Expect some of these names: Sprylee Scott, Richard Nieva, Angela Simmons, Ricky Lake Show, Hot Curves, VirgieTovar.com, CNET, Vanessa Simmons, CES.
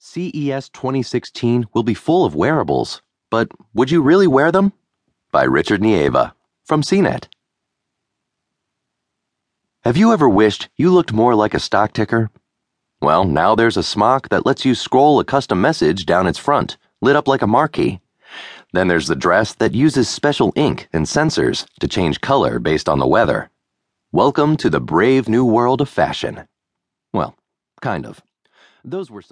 CES 2016 will be full of wearables, but would you really wear them? By Richard Nieva from CNET. Have you ever wished you looked more like a stock ticker? Well, now there's a smock that lets you scroll a custom message down its front, lit up like a marquee. Then there's the dress that uses special ink and sensors to change color based on the weather. Welcome to the brave new world of fashion. Well, kind of. Those were some